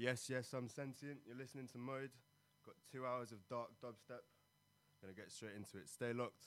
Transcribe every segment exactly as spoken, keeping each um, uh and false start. Yes, yes, I'm sentient. You're listening to Mode. Got two hours of dark dubstep. Gonna get straight into it. Stay locked.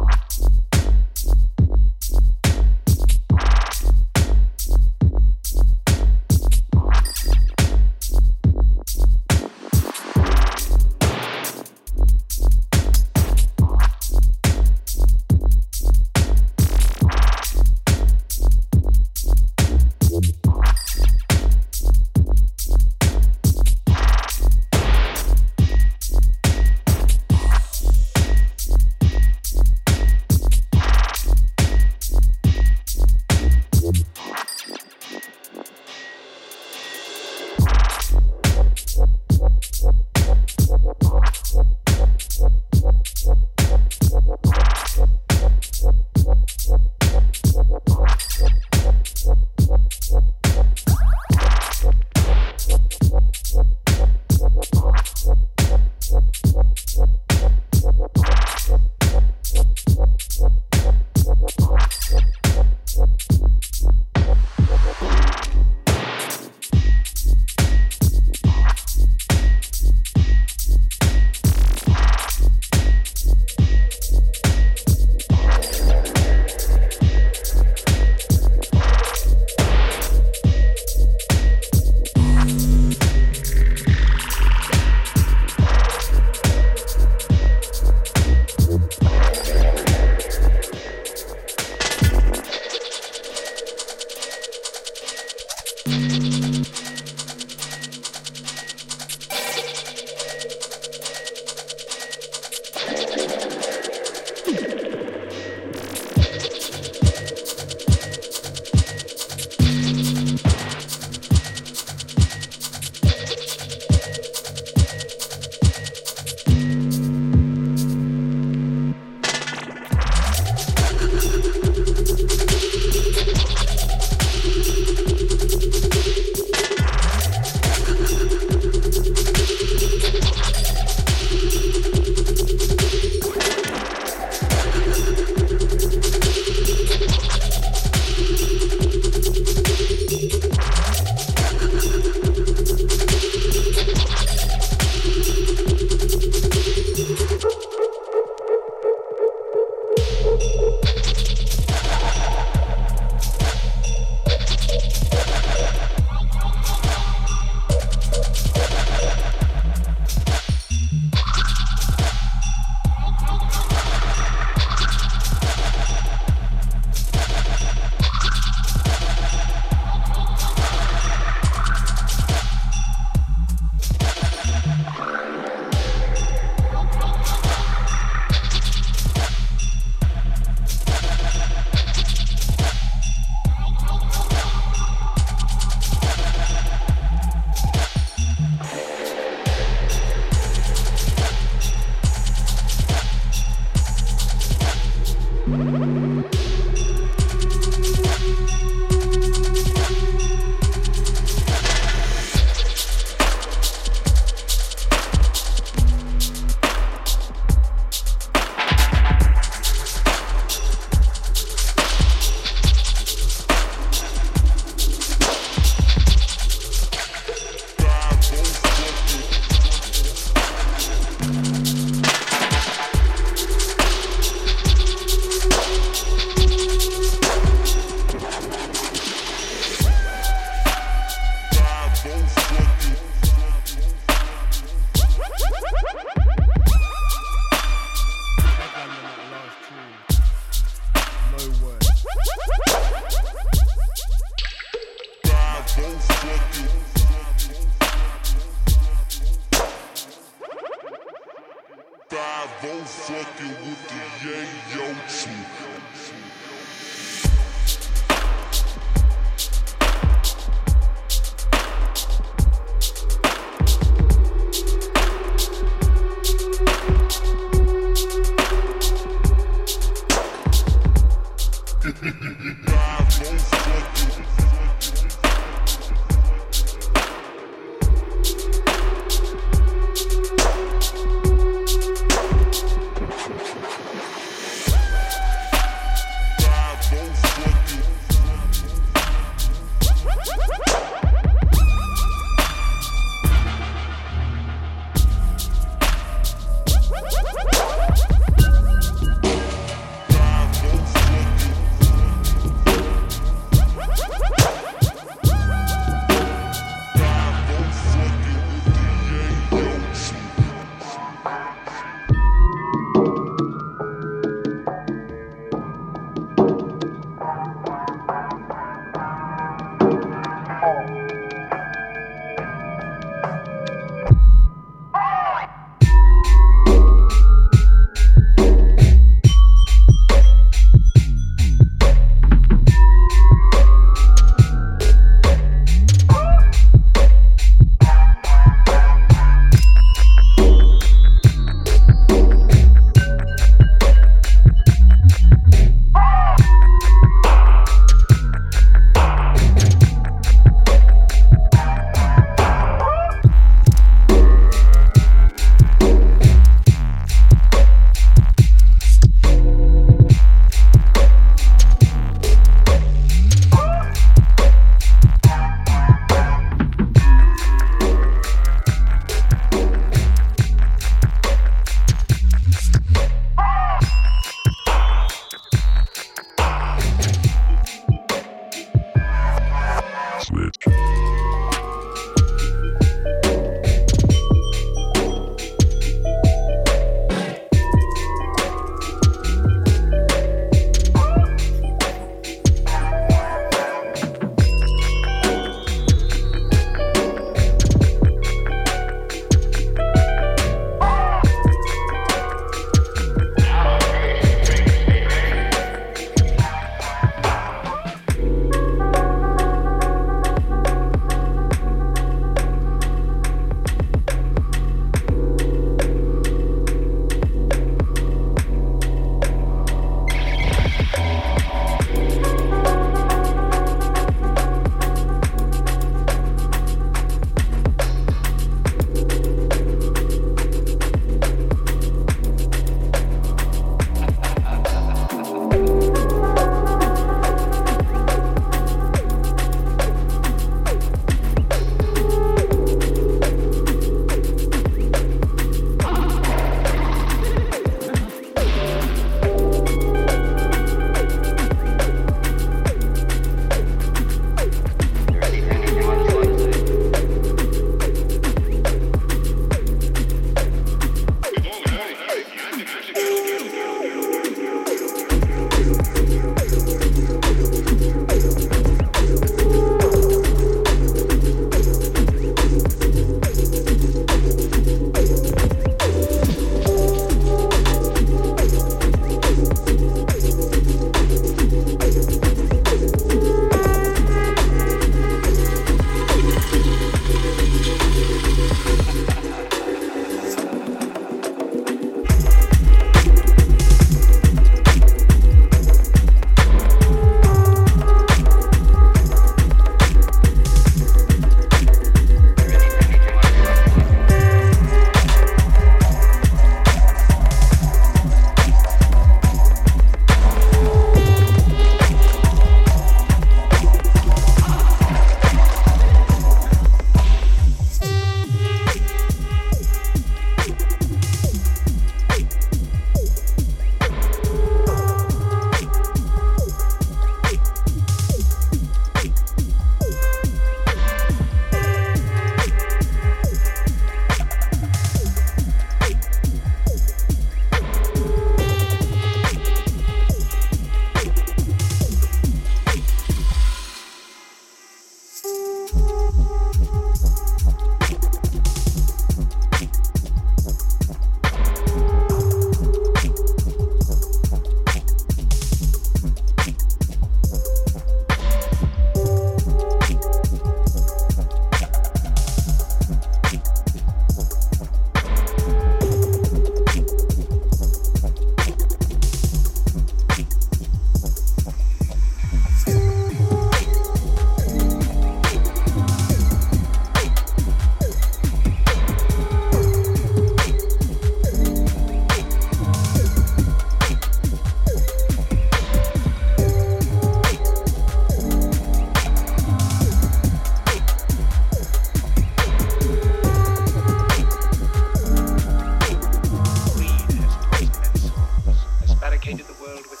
into the world with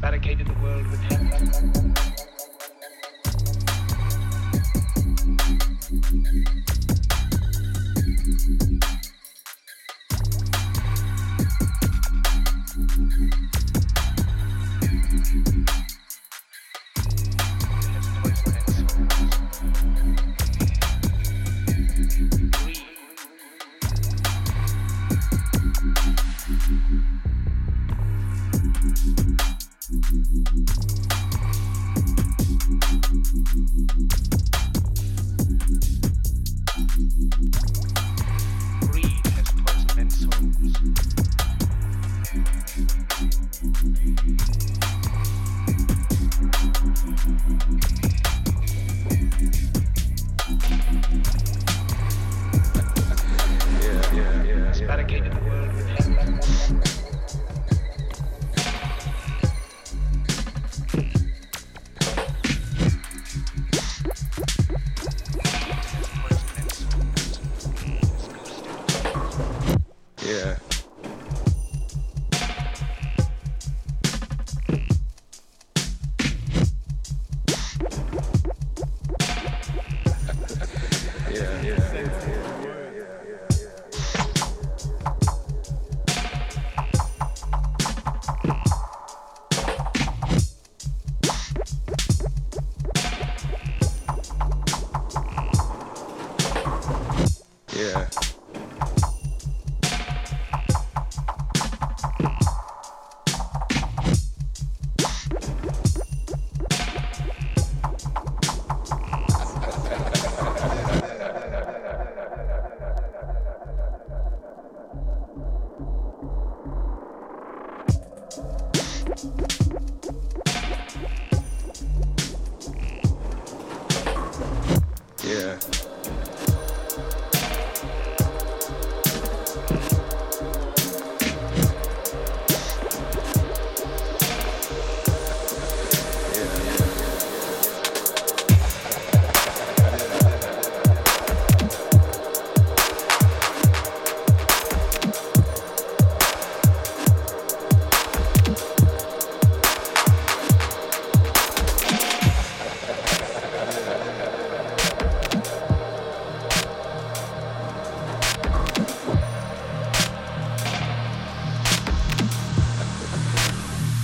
Barricaded the world with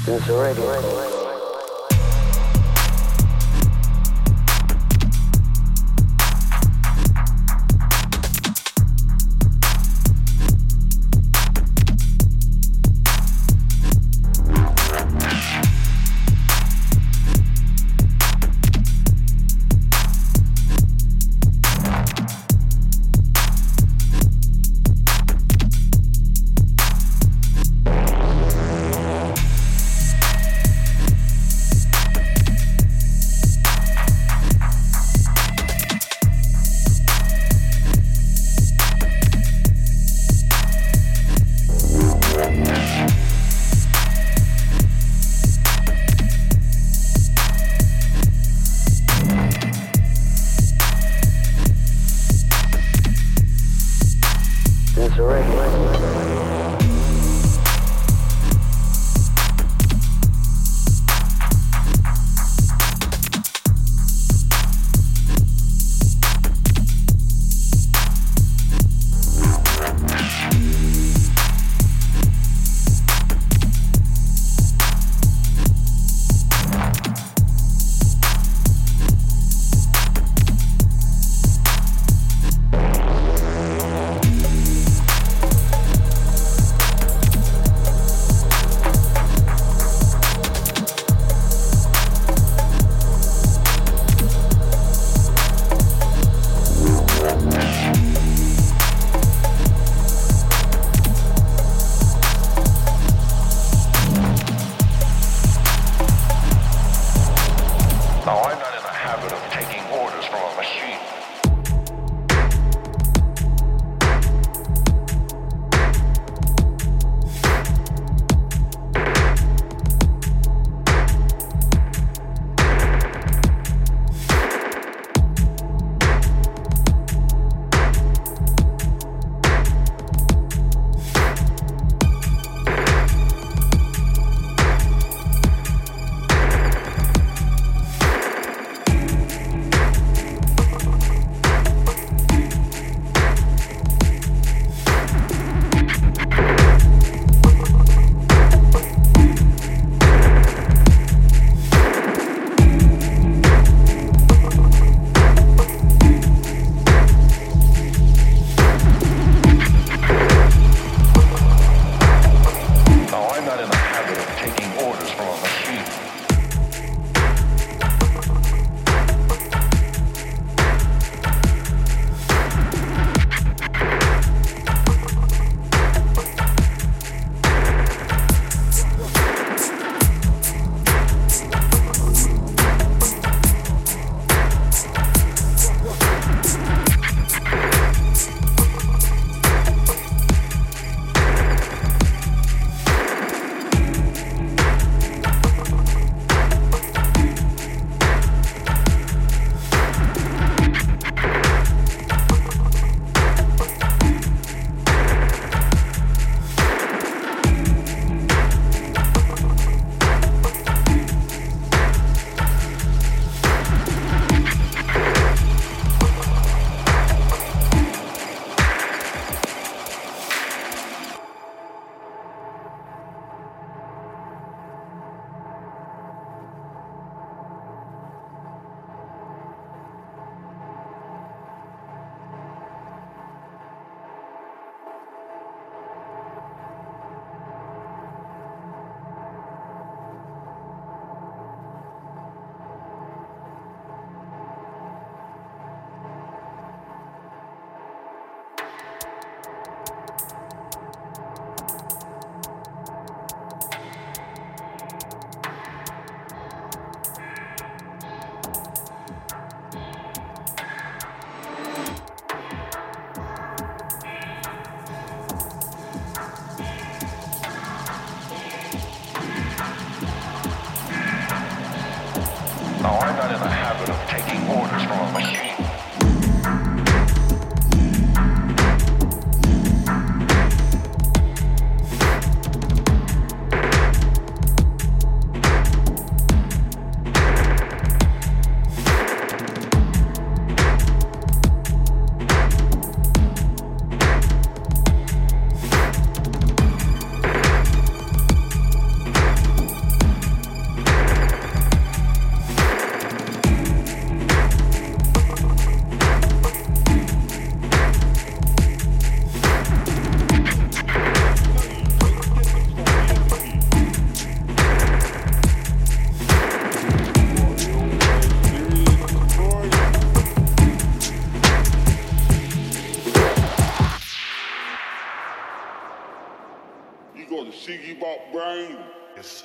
It's already, already, already. thing. Yes, Jesus.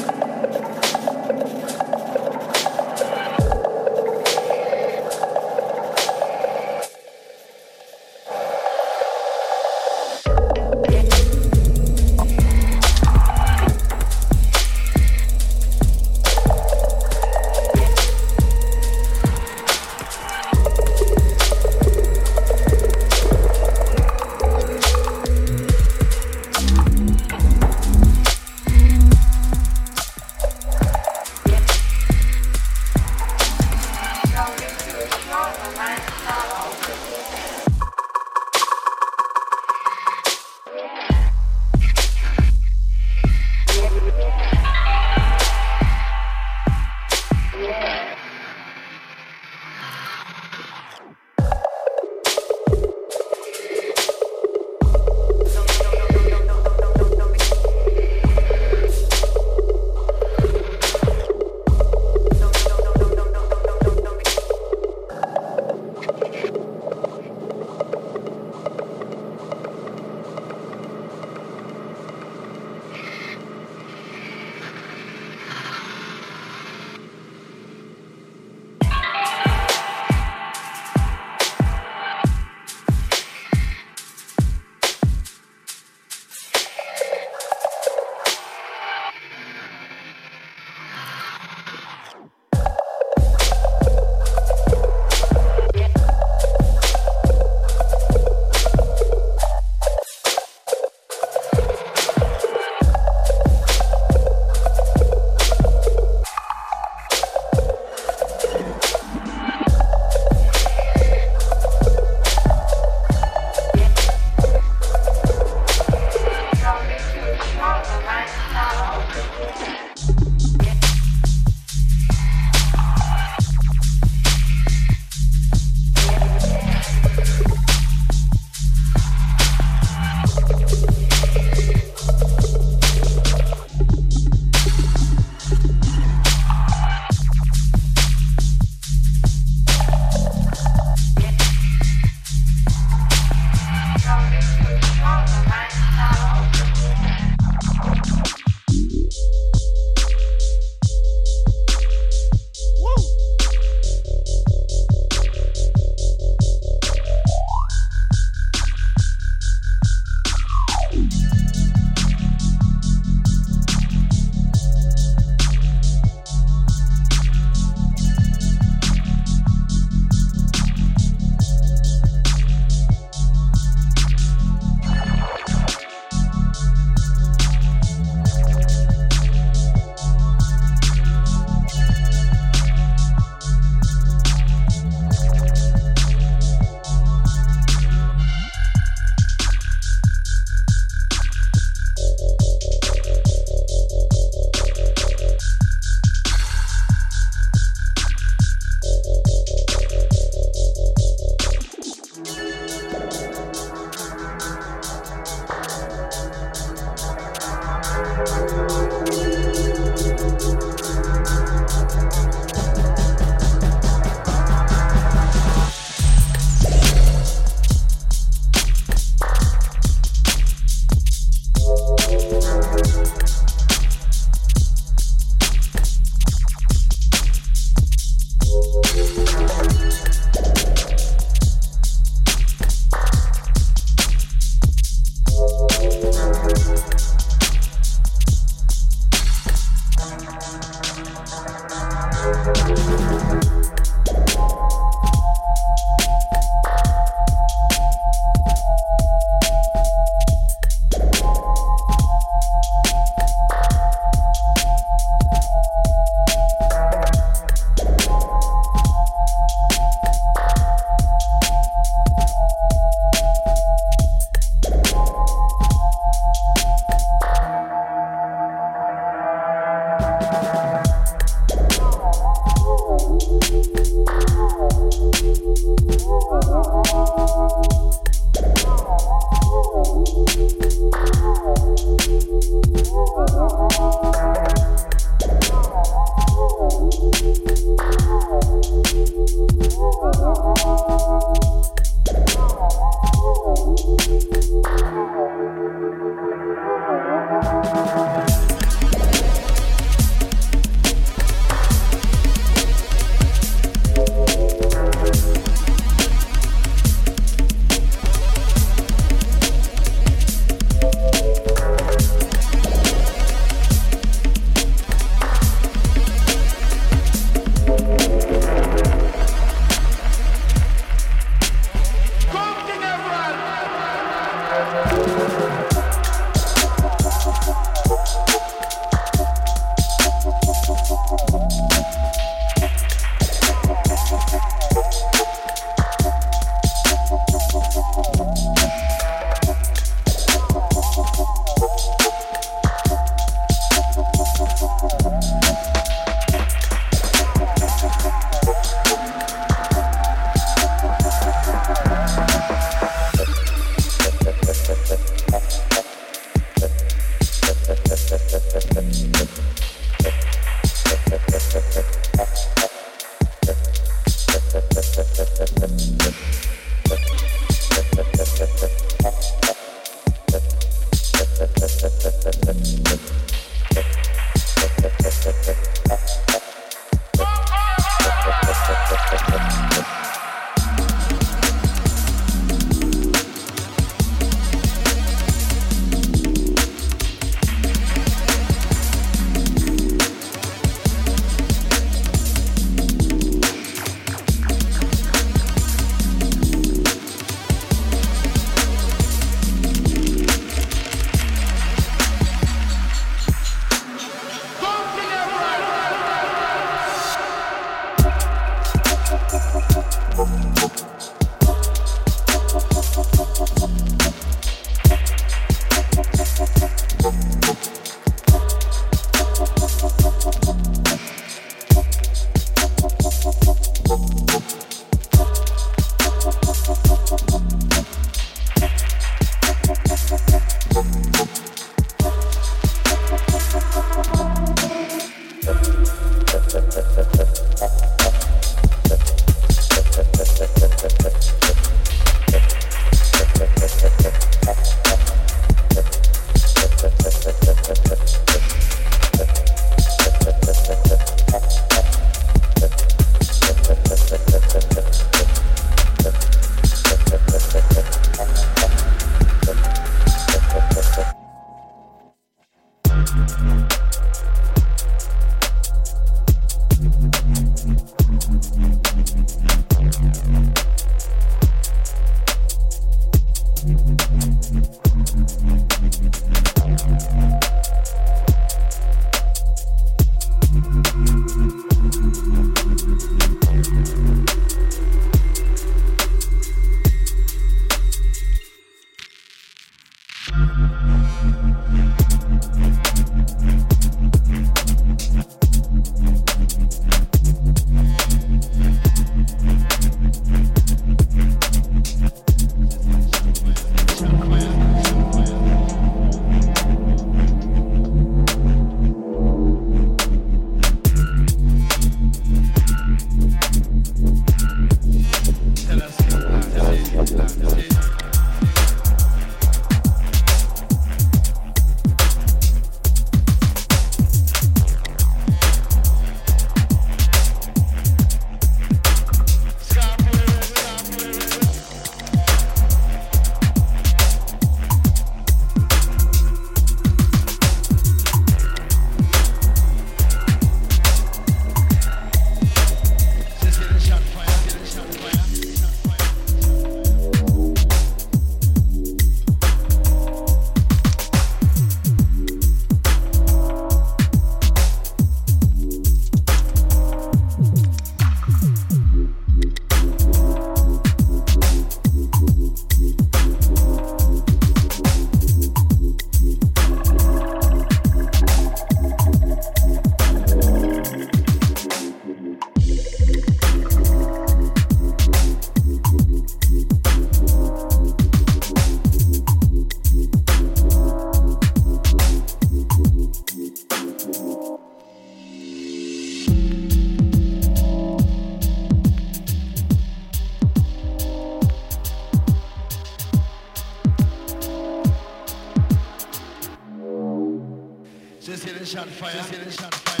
shot fire, see the shot fire.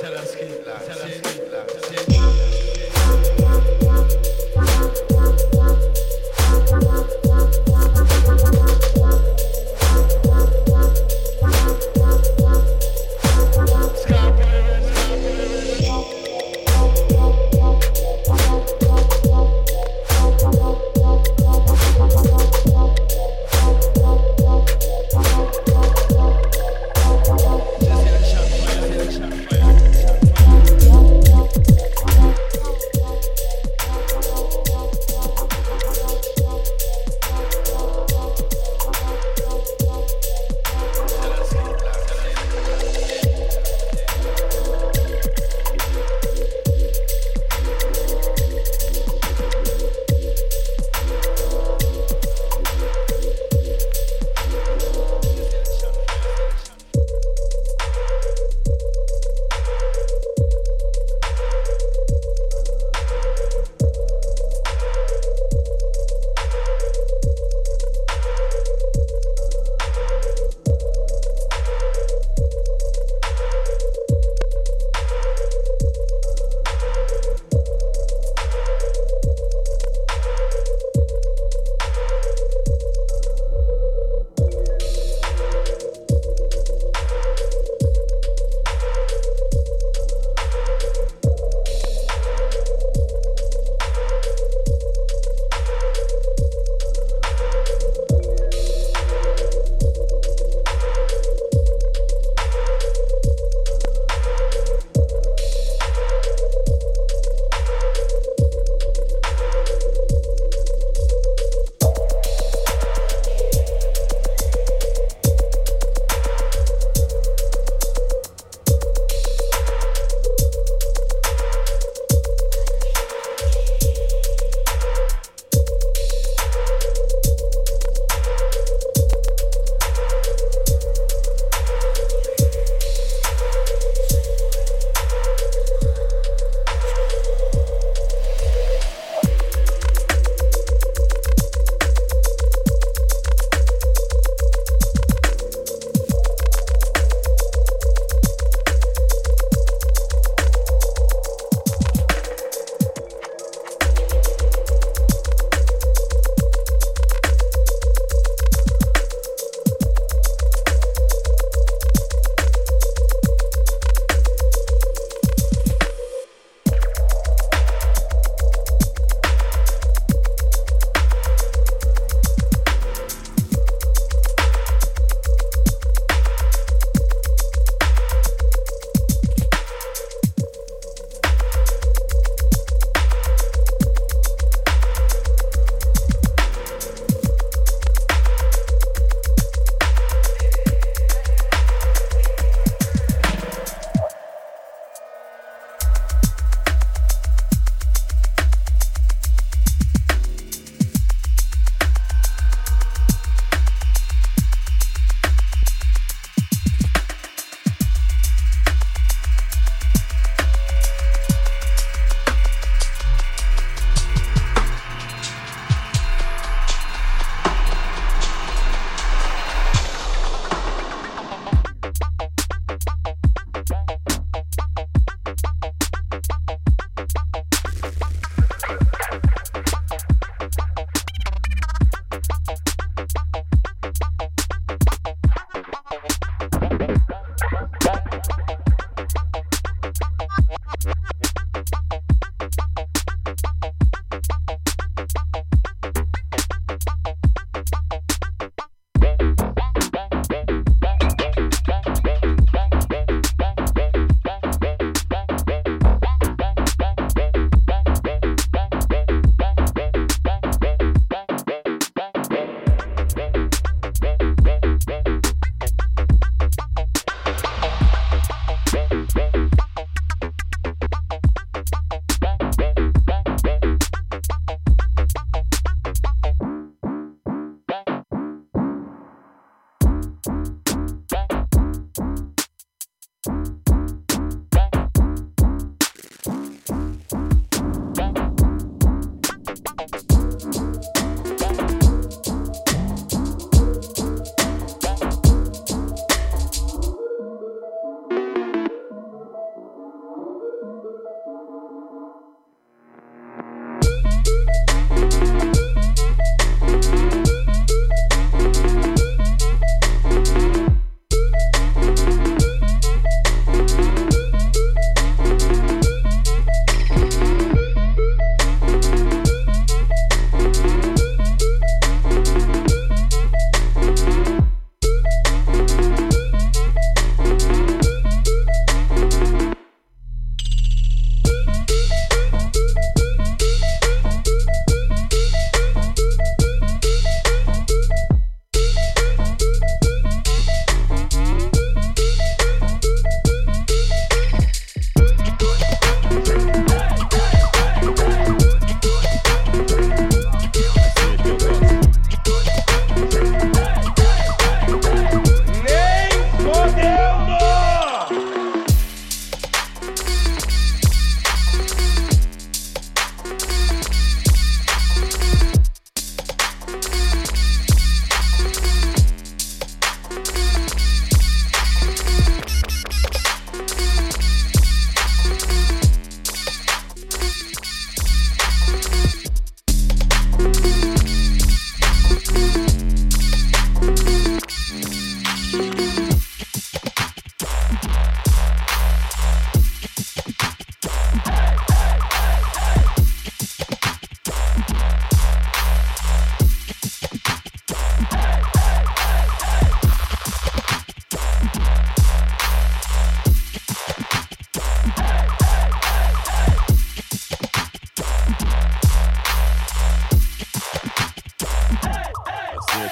Tell us, keep that. Tell us, keep that.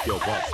Your boss.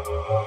All right.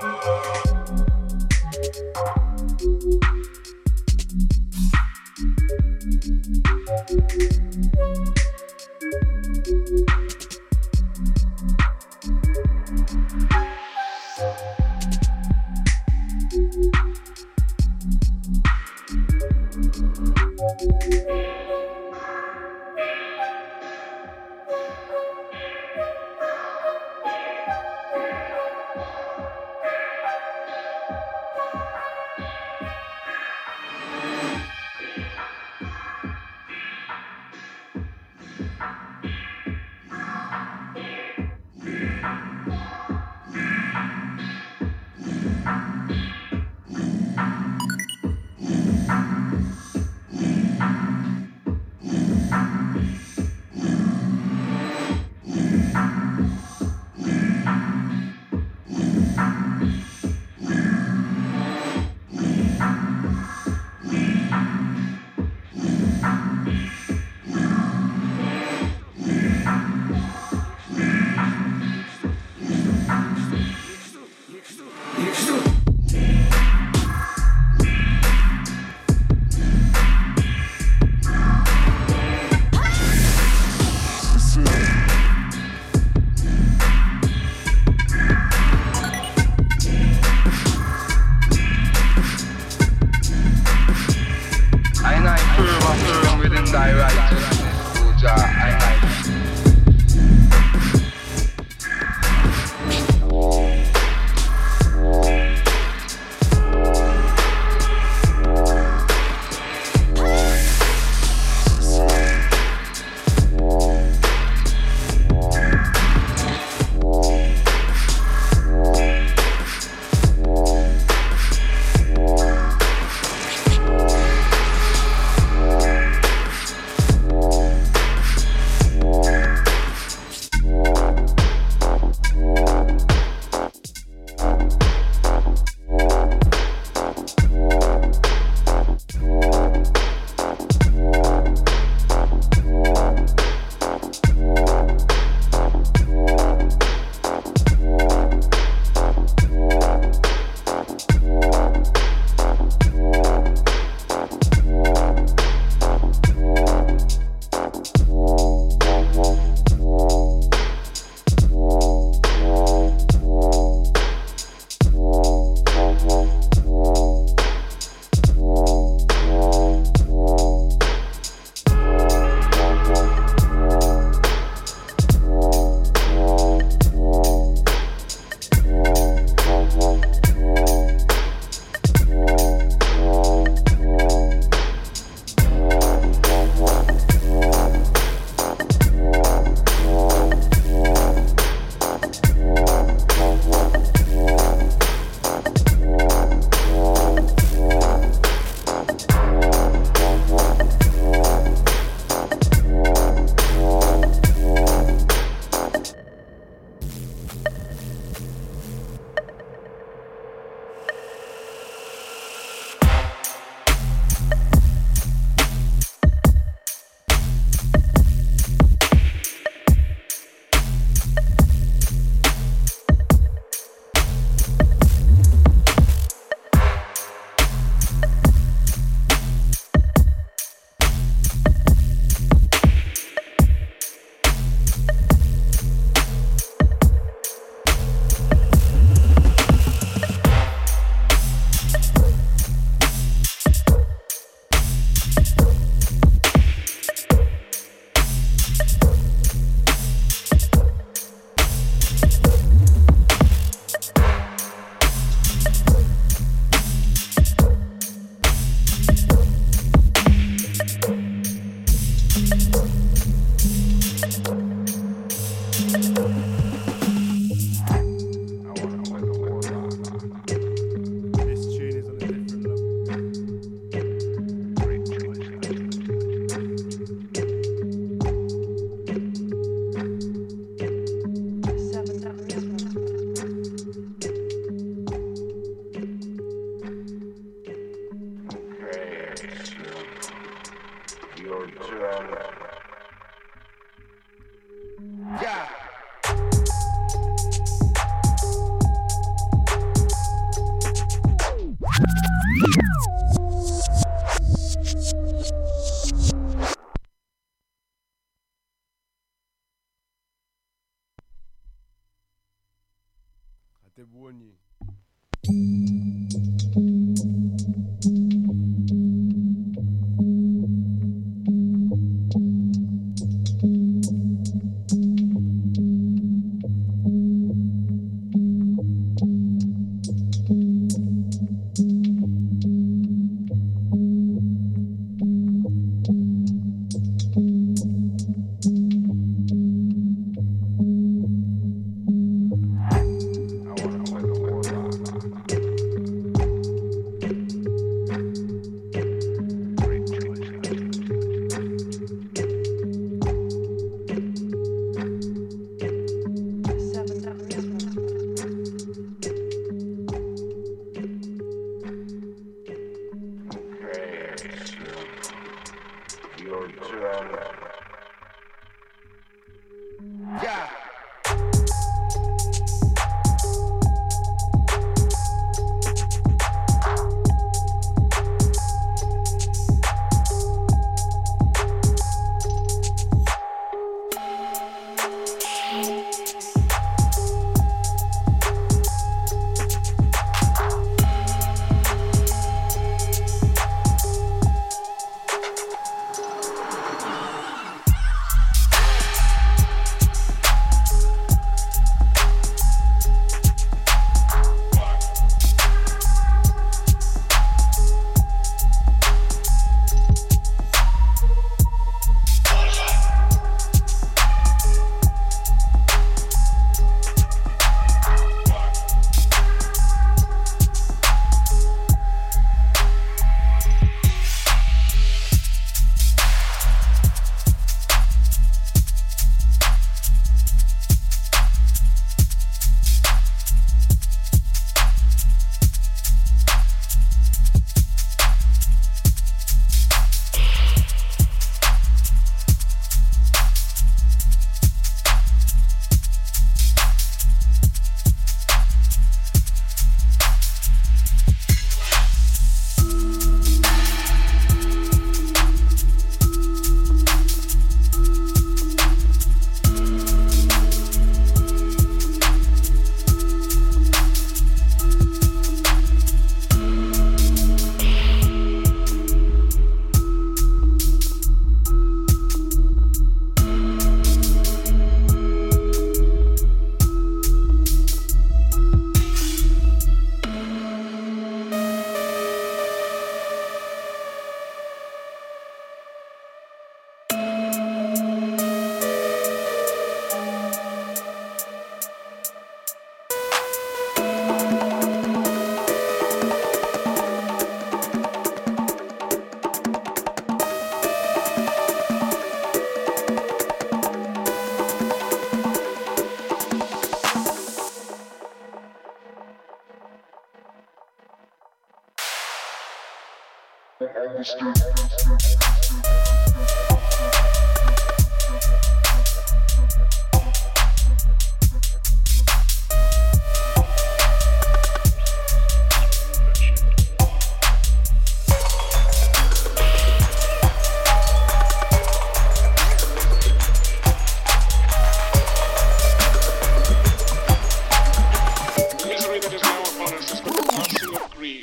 Greed.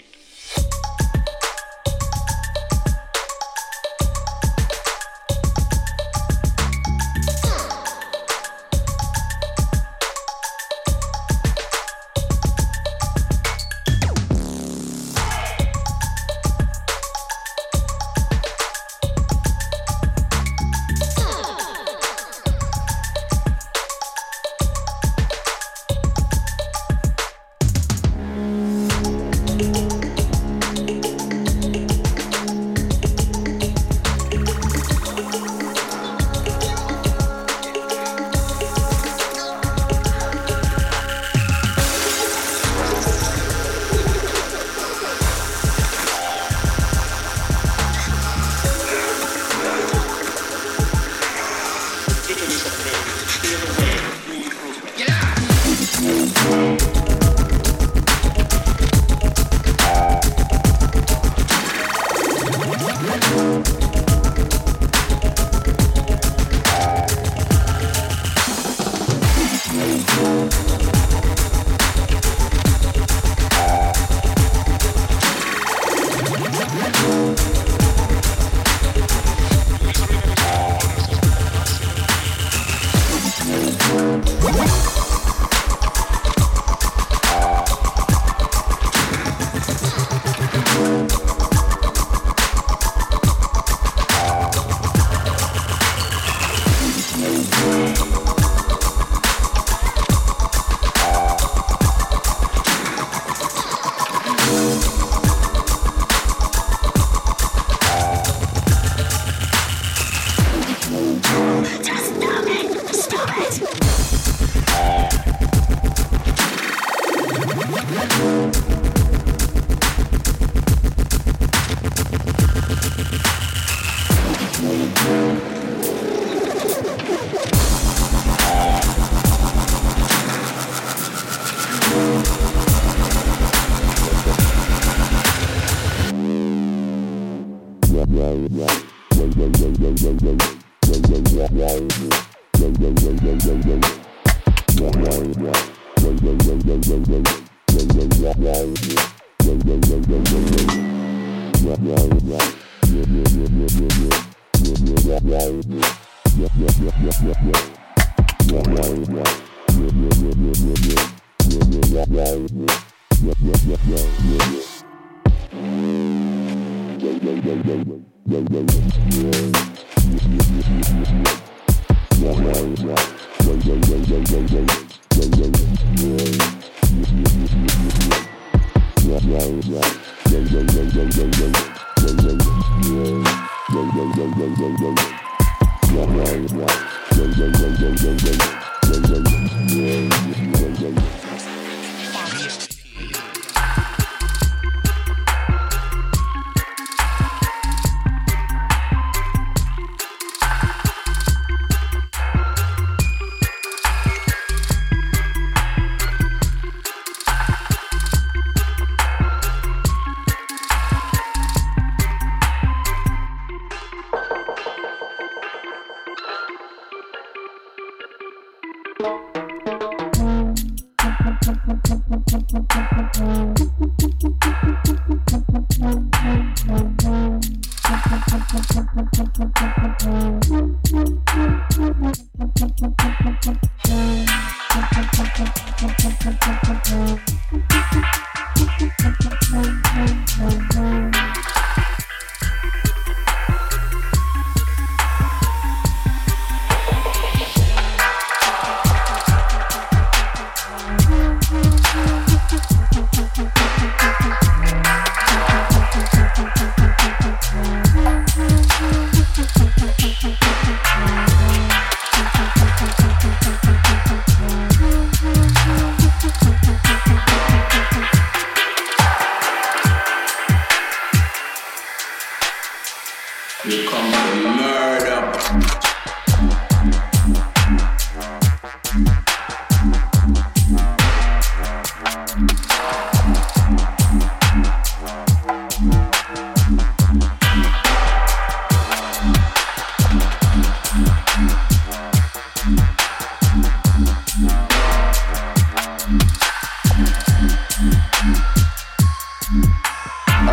I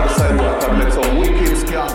decided to have some wicked scam.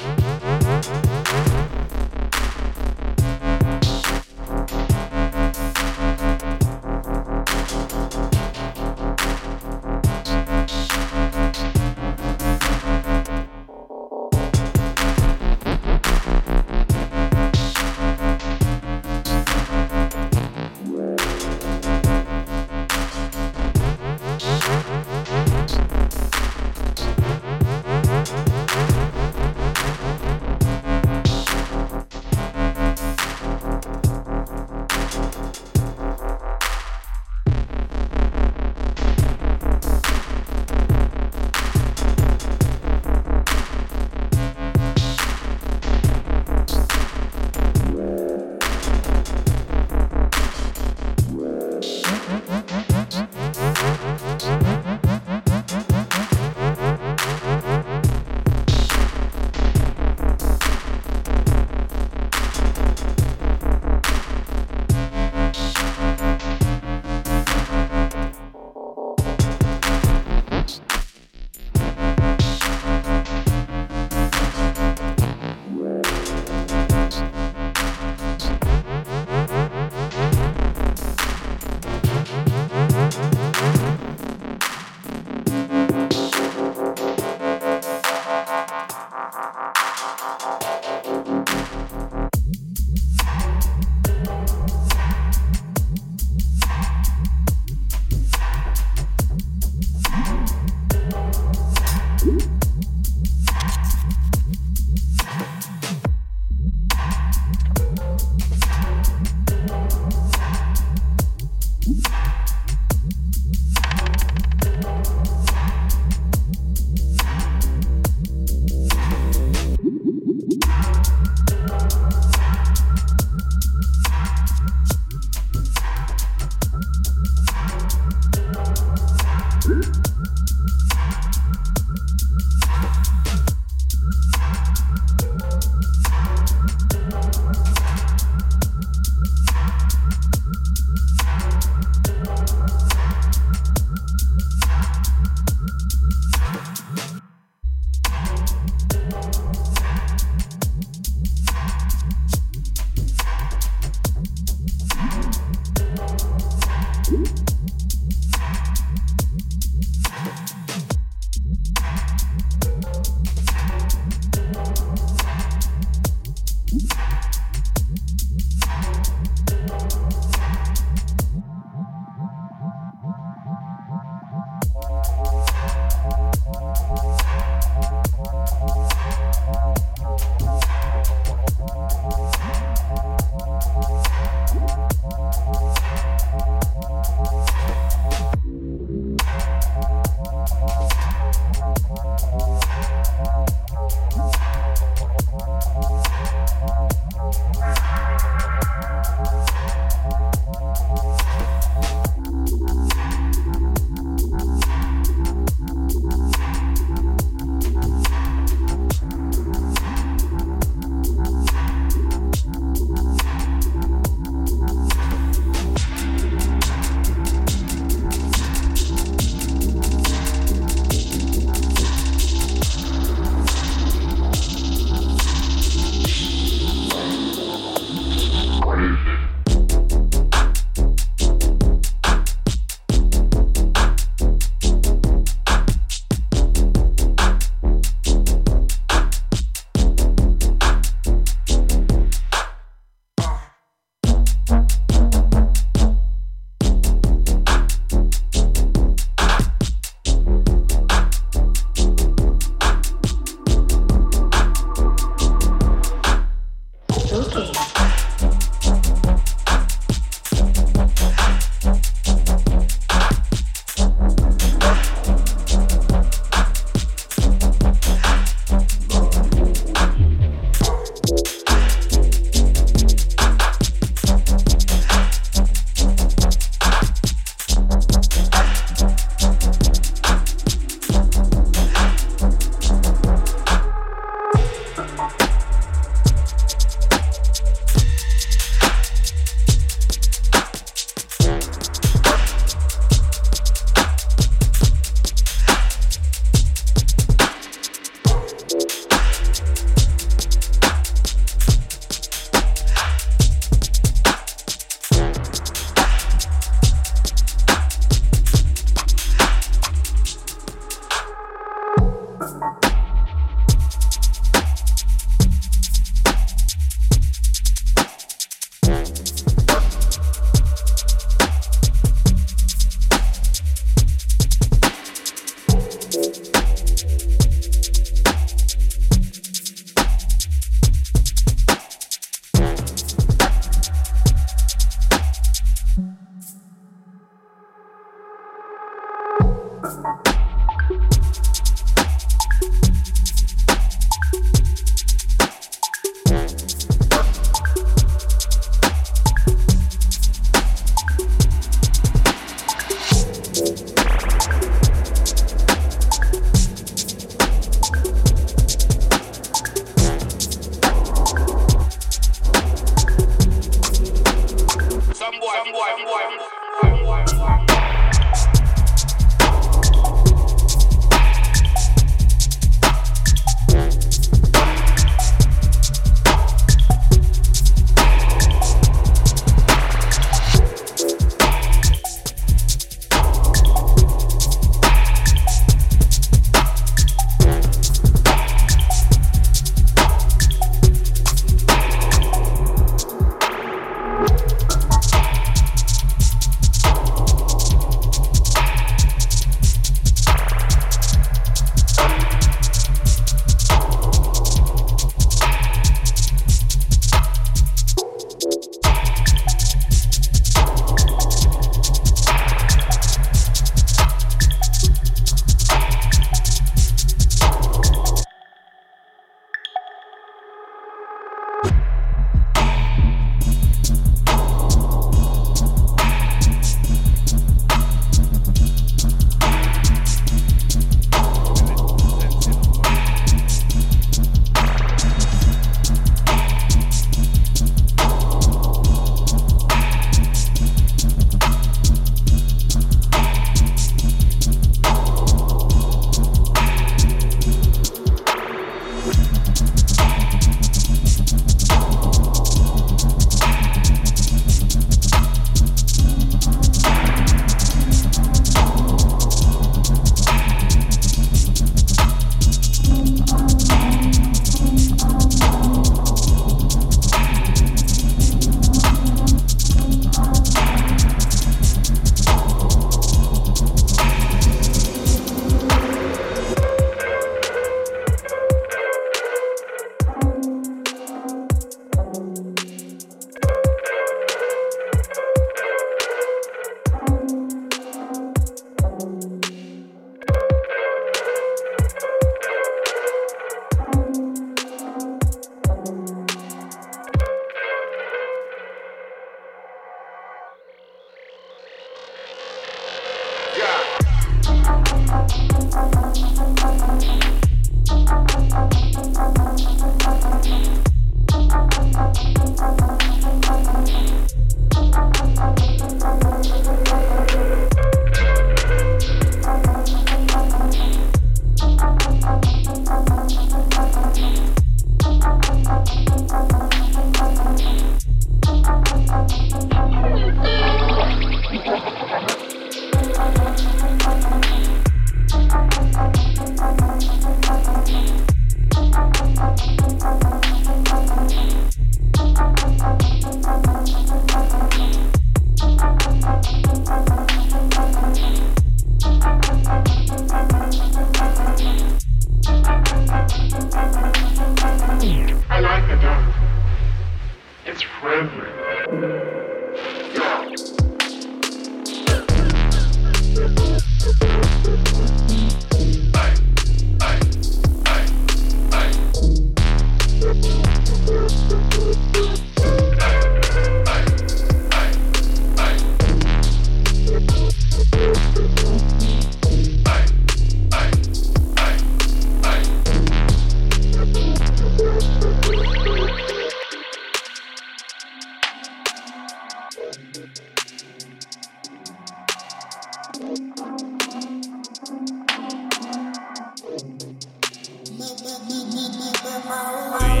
My, my,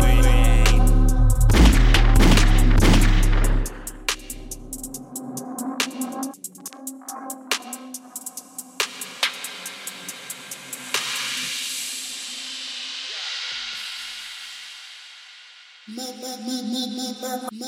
my, my, my, my, my.